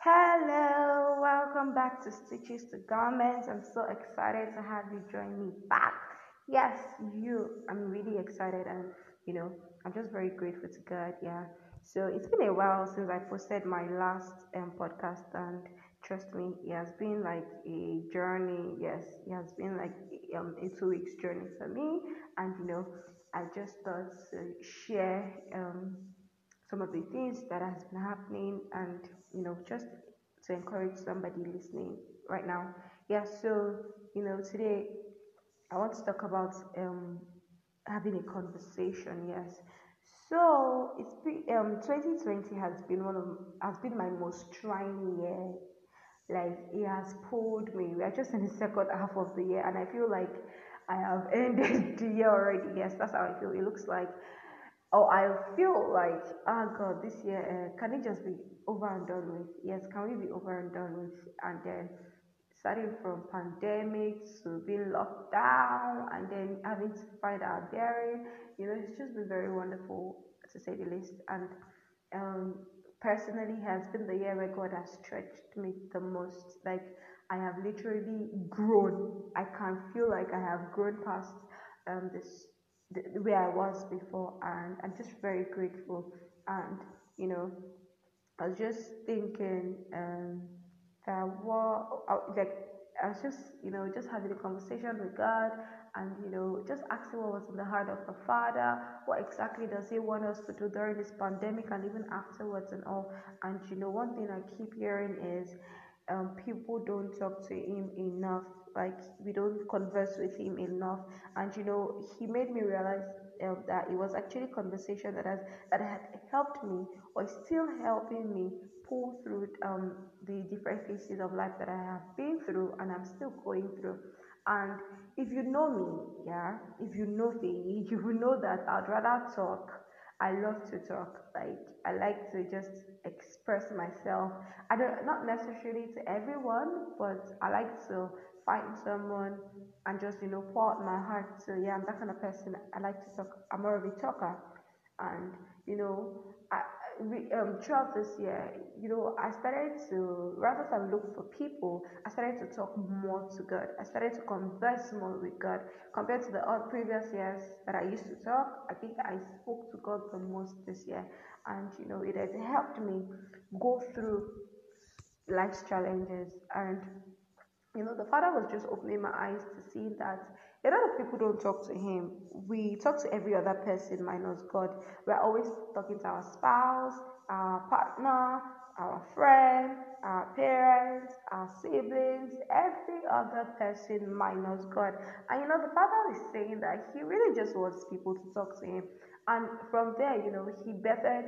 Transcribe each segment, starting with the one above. Hello, welcome back to Stitches to Garments. I'm so excited to have you join me back. Yes, you. I'm really excited, and I'm just very grateful to God. Yeah. So it's been a while since I posted my last podcast, and trust me, it has been like a journey. Yes, it has been like a 2 weeks journey for me, and I just thought to share some of the things that has been happening, and just to encourage somebody listening right now. Yeah, so today I want to talk about having a conversation. Yes, so 2020 has been my most trying year. Like, it has pulled me. We are just in the second half of the year, and I feel like I have ended the year already. Yes, that's how I feel. It looks like, oh, I feel like, oh God, this year, can it just be over and done with? Yes, can we be over and done with? And then starting from pandemics to being locked down, and then having to find our bearing, it's just been very wonderful, to say the least. And personally, has been the year where God has stretched me the most. Like, I have literally grown. I can feel like I have grown past the way I was before, and I'm just very grateful. And I was just thinking that I was just just having a conversation with God, and just asking what was in the heart of the Father, what exactly does He want us to do during this pandemic and even afterwards and all. And one thing I keep hearing is people don't talk to Him enough. Like, we don't converse with Him enough. And He made me realize that it was actually conversation that had helped me, or is still helping me, pull through the different phases of life that I have been through and I'm still going through. And if you know me, yeah, if you know me, you will know that I'd rather talk. I love to talk. Like, I like to just express myself. I don't, not necessarily to everyone, but I like to find someone and just pour out my heart. So yeah, I'm that kind of person. I like to talk. I'm more of a talker. And throughout this year, I started to, rather than look for people, I started to talk more to God. I started to converse more with God compared to the previous years that I used to talk. I think I spoke to God the most this year, and it has helped me go through life's challenges. And the Father was just opening my eyes to see that a lot of people don't talk to Him. We talk to every other person minus God. We're always talking to our spouse, our partner, our friend, our parents, our siblings, every other person minus God. And the Father is saying that He really just wants people to talk to Him. And from there, He bettered.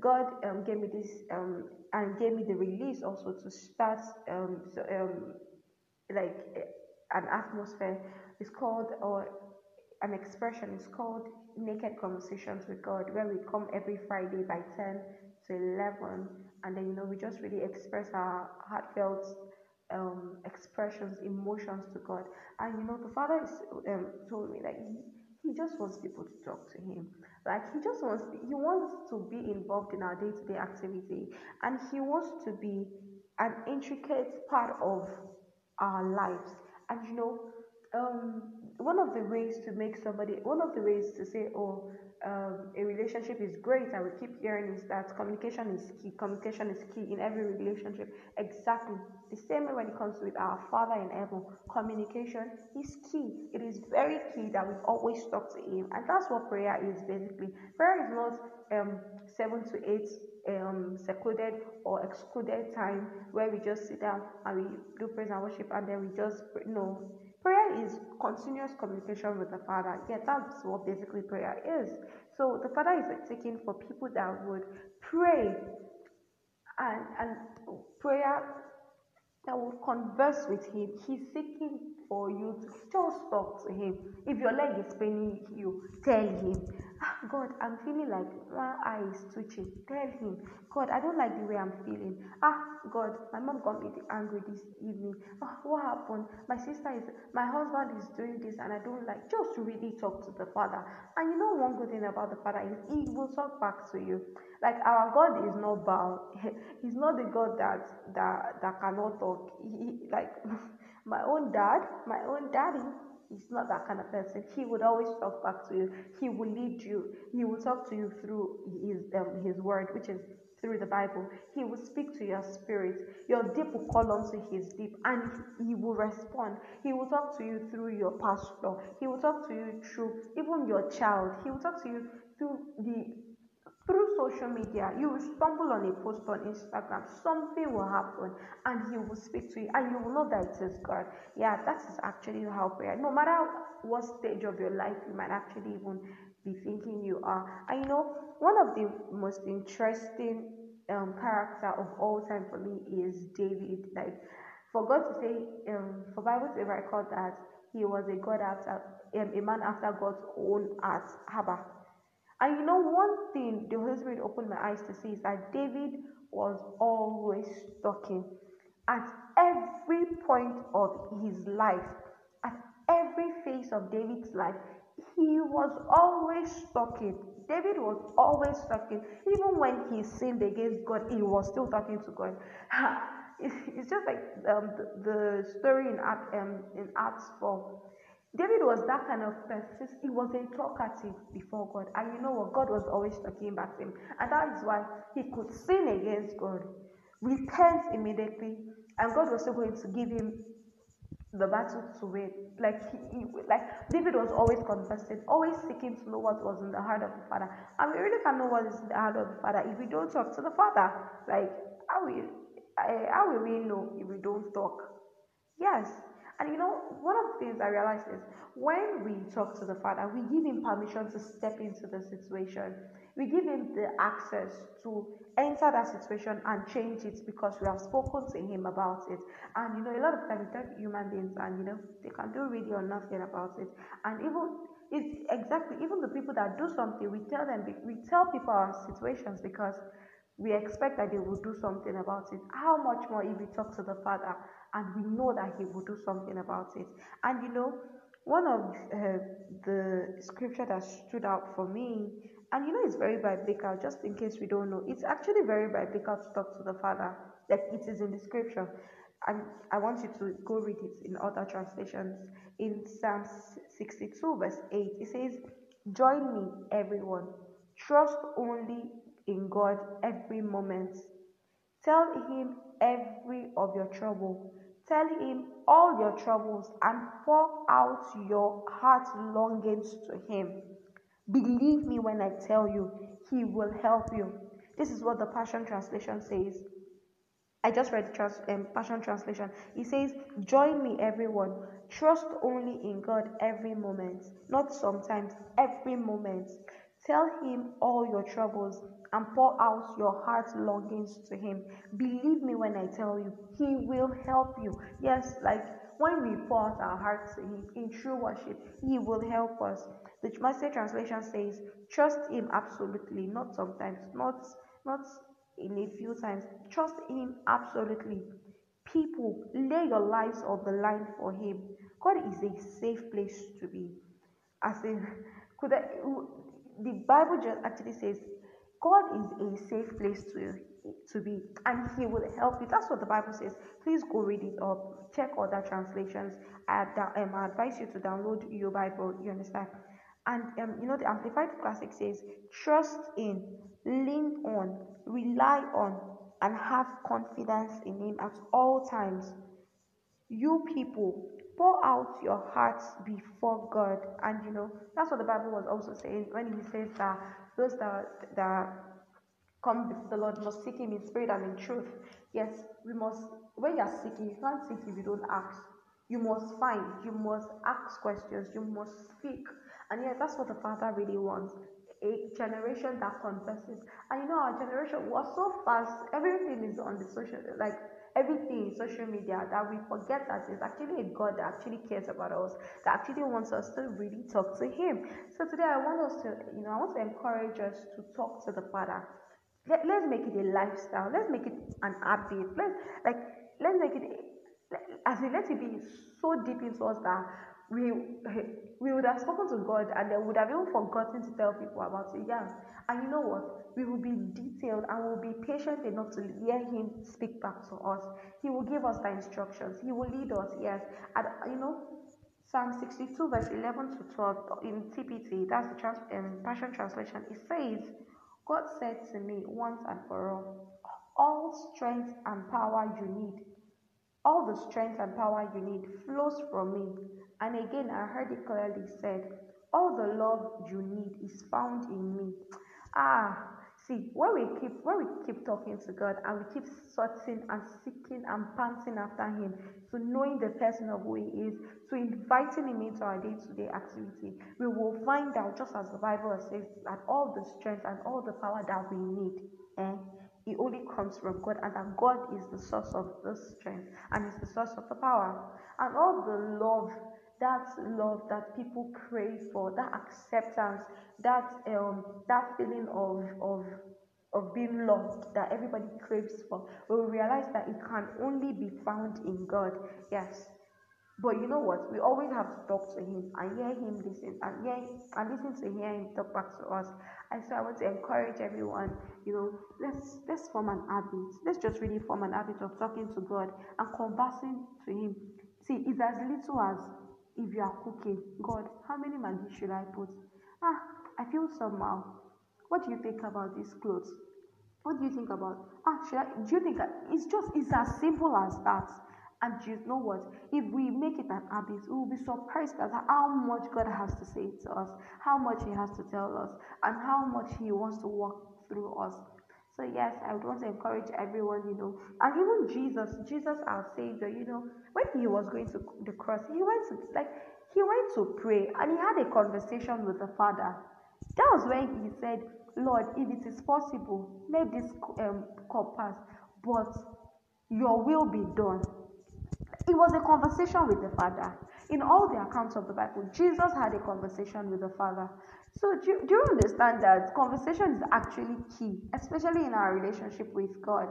God gave me this and gave me the release also to start like an atmosphere is called, or an expression is called, Naked Conversations with God, where we come every Friday by 10 to 11, and then we just really express our heartfelt expressions, emotions to God. And the Father is, told me, like, he just wants people to talk to Him. Like, he wants to be involved in our day-to-day activity, and He wants to be an intricate part of our lives. And one of the ways to say, a relationship is great, I will keep hearing, is that communication is key. Communication is key in every relationship. Exactly the same way when it comes with our Father in heaven, communication is key. It is very key that we always talk to Him, and that's what prayer is basically. Prayer is not 7 to 8 secluded or excluded time where we just sit down and we do praise and worship, and then we just no. Prayer is continuous communication with the Father. Yeah, that's what basically prayer is. So the Father is seeking for people that would pray, and prayer that would converse with Him. He's seeking for you to just talk to Him. If your leg is paining you, tell Him, God, I'm feeling like my eye is twitching. Tell Him, God, I don't like the way I'm feeling. God, my mom got me angry this evening. What happened? My husband is doing this and I don't like. Just really talk to the Father. And one good thing about the Father is He will talk back to you. Like, our God is not bound. He's not the God that cannot talk. Like my own daddy is not that kind of person. He would always talk back to you. He will lead you. He will talk to you through his word, which is through the Bible. He will speak to your spirit. Your deep will call unto his deep, and he will respond. He will talk to you through your pastor. He will talk to you through even your child. He will talk to you through social media. You will stumble on a post on Instagram. Something will happen, and he will speak to you, and you will know that it is God. Yeah, that is actually how prayer, no matter what stage of your life you might actually even be thinking you are. I know one of the most interesting character of all time for me is David. Like, for God to say, for Bible to record that he was a God after, a man after God's own heart. Haba. And you know, one thing the Holy Spirit opened my eyes to see is that David was always talking. At every point of his life, at every phase of David's life, he was always talking. David was always talking. Even when he sinned against God, he was still talking to God. It's just like the story in Acts 4. David was that kind of person. He was a talkative before God. And you know what? God was always talking back to him. And that is why he could sin against God, repent immediately, and God was still going to give him the battle to win. Like like David was always confessing, always seeking to know what was in the heart of the Father. And we really can't know what is in the heart of the Father if we don't talk to the Father. Like, how will we know if we don't talk? Yes. And you know, one of the things I realized is when we talk to the Father, we give him permission to step into the situation. We give him the access to enter that situation and change it because we have spoken to him about it. And you know, a lot of times we talk to human beings and you know, they can do really or nothing about it. And even the people that do something, we tell people our situations because we expect that they will do something about it. How much more if we talk to the Father and we know that he will do something about it? And you know, one of the scripture that stood out for me, and you know, it's very biblical, just in case we don't know, it's actually very biblical to talk to the Father. Like, it is in the scripture. And I want you to go read it in other translations. In Psalm 62 verse 8, it says, "Join me, everyone. Trust only in God every moment. Tell him every of your trouble. Tell him all your troubles and pour out your heart longings to him. Believe me when I tell you, he will help you." This is what the Passion Translation says. I just read the Passion Translation. It says, "Join me, everyone. Trust only in God every moment. Not sometimes, every moment. Tell him all your troubles and pour out your heart longings to him. Believe me when I tell you, he will help you." Yes, like when we pour out our hearts to him in true worship, he will help us. The Message Translation says, "Trust him absolutely, not sometimes, not in a few times. Trust him absolutely. People, lay your lives on the line for him. God is a safe place to be." As in, the Bible just actually says, God is a safe place to be, and he will help you. That's what the Bible says. Please go read it up. Check other translations. I advise you to download your Bible. You understand? And you know, the Amplified Classic says, "Trust in, lean on, rely on, and have confidence in him at all times. You people, pour out your hearts before God." And you know, that's what the Bible was also saying when he says that those that come before the Lord must seek him in spirit and in truth. Yes, we must. When you are seeking, you can't seek if you don't ask. You must find, you must ask questions, you must speak. And yeah, that's what the Father really wants. A generation that confesses. And you know, our generation was so fast, everything is on the social, like everything in social media, that we forget that there's actually a God that actually cares about us, that actually wants us to really talk to him. So today I want to encourage us to talk to the Father. Let's make it a lifestyle. Let's make it an habit. Let's make it be so deep into us that we would have spoken to God, and they would have even forgotten to tell people about it. Yes. And you know what? We will be detailed and we'll be patient enough to hear Him speak back to us. He will give us the instructions. He will lead us. Yes. And you know, Psalm 62 verse 11 to 12 in TPT, that's the Passion Translation, it says, God said to me once and for all strength and power you need, all the strength and power you need flows from me. And again, I heard it clearly said, all the love you need is found in me. See, when we keep talking to God and we keep searching and seeking and panting after Him, to knowing the person of who He is, to inviting Him into our day-to-day activity, we will find out, just as the Bible says, that all the strength and all the power that we need, it only comes from God, and that God is the source of the strength and is the source of the power. And all the love that people crave for, that acceptance, that feeling of being loved that everybody craves for, we will realize that it can only be found in God. Yes. But you know what? We always have to talk to Him and hear Him listen and listen to hear Him talk back to us. And so I want to encourage everyone, you know, let's form an habit. Let's just really form an habit of talking to God and conversing to Him. See, it's as little as if you are cooking. God, how many Maggi should I put? I feel somehow. What do you think about these clothes? What do you think about? Do you think it's as simple as that? And you know what? If we make it an habit, we will be surprised at how much God has to say to us, how much He has to tell us, and how much He wants to walk through us. So yes, I would want to encourage everyone, you know, and even Jesus our Savior, you know, when He was going to the cross, He went to pray, and He had a conversation with the Father. That was when He said, Lord, if it is possible, let this cup pass, but Your will be done. It was a conversation with the Father. In all the accounts of the Bible, Jesus had a conversation with the Father. So do you understand that conversation is actually key, especially in our relationship with God?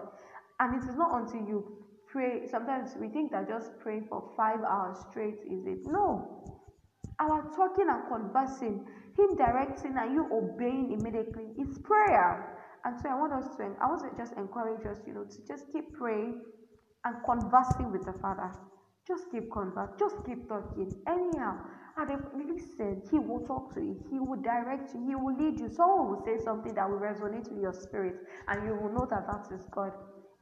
And it is not until you pray. Sometimes we think that just praying for 5 hours straight is it. No. Our talking and conversing, Him directing and you obeying immediately, is prayer. And so I want to just encourage us, you know, to just keep praying and conversing with the Father. Just keep conversing. Just keep talking. Anyhow, and if you listen, He will talk to you. He will direct you. He will lead you. Someone will say something that will resonate with your spirit, and you will know that is God.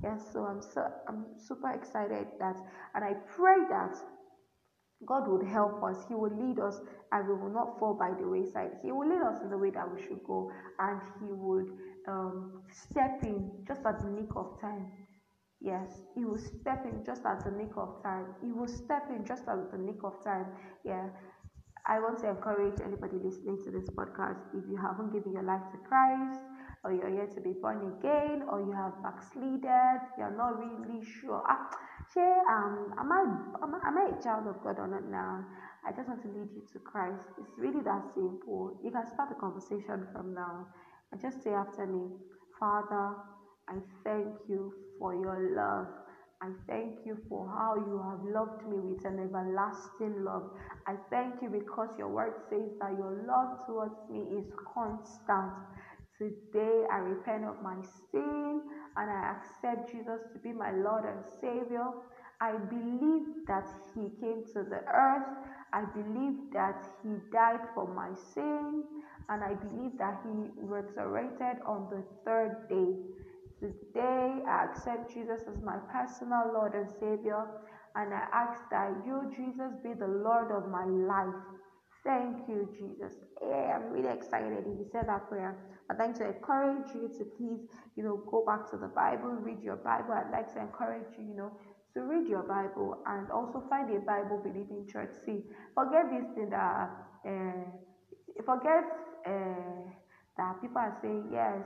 Yes. So I'm super excited that, and I pray that God would help us. He will lead us, and we will not fall by the wayside. He will lead us in the way that we should go, and He would step in just at the nick of time. Yes, He will step in just at the nick of time. He will step in just at the nick of time. Yeah. I want to encourage anybody listening to this podcast, if you haven't given your life to Christ, or you're yet to be born again, or you have backslided, you're not really sure. Am I a child of God or not now? I just want to lead you to Christ. It's really that simple. You can start the conversation from now. And just say after me, Father, I thank You for Your love. I thank You for how You have loved me with an everlasting love. I thank You because Your word says that Your love towards me is constant. Today I repent of my sin and I accept Jesus to be my Lord and Savior. I believe that He came to the earth. I believe that He died for my sin, and I believe that He resurrected on the third day. Today, I accept Jesus as my personal Lord and Savior, and I ask that You, Jesus, be the Lord of my life. Thank You, Jesus. I'm really excited if you said that prayer. I'd like to encourage you to please, you know, go back to the Bible, read your Bible. I'd like to encourage you, you know, to read your Bible and also find a Bible-believing church. See, forget this thing that, that people are saying, yes,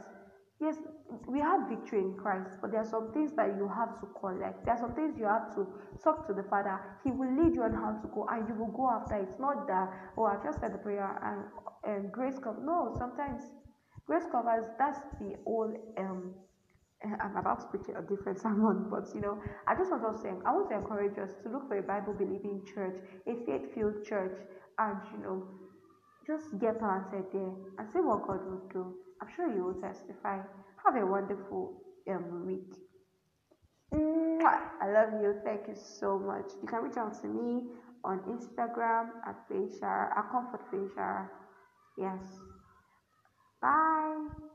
we have victory in Christ, but there are some things that you have to collect. There are some things you have to talk to the Father. He will lead you on how to go, and you will go after. It's not that, I just said the prayer and grace covers. No, sometimes grace covers, that's the old I'm about to preach a different sermon, but I just want to say, I want to encourage us to look for a Bible-believing church, a faith-filled church, and just get planted there and see what God will do. I'm sure you will testify. Have a wonderful week. I love you. Thank you so much. You can reach out to me on Instagram at Faye Shara, at Comfort Faye Shara. Yes. Bye.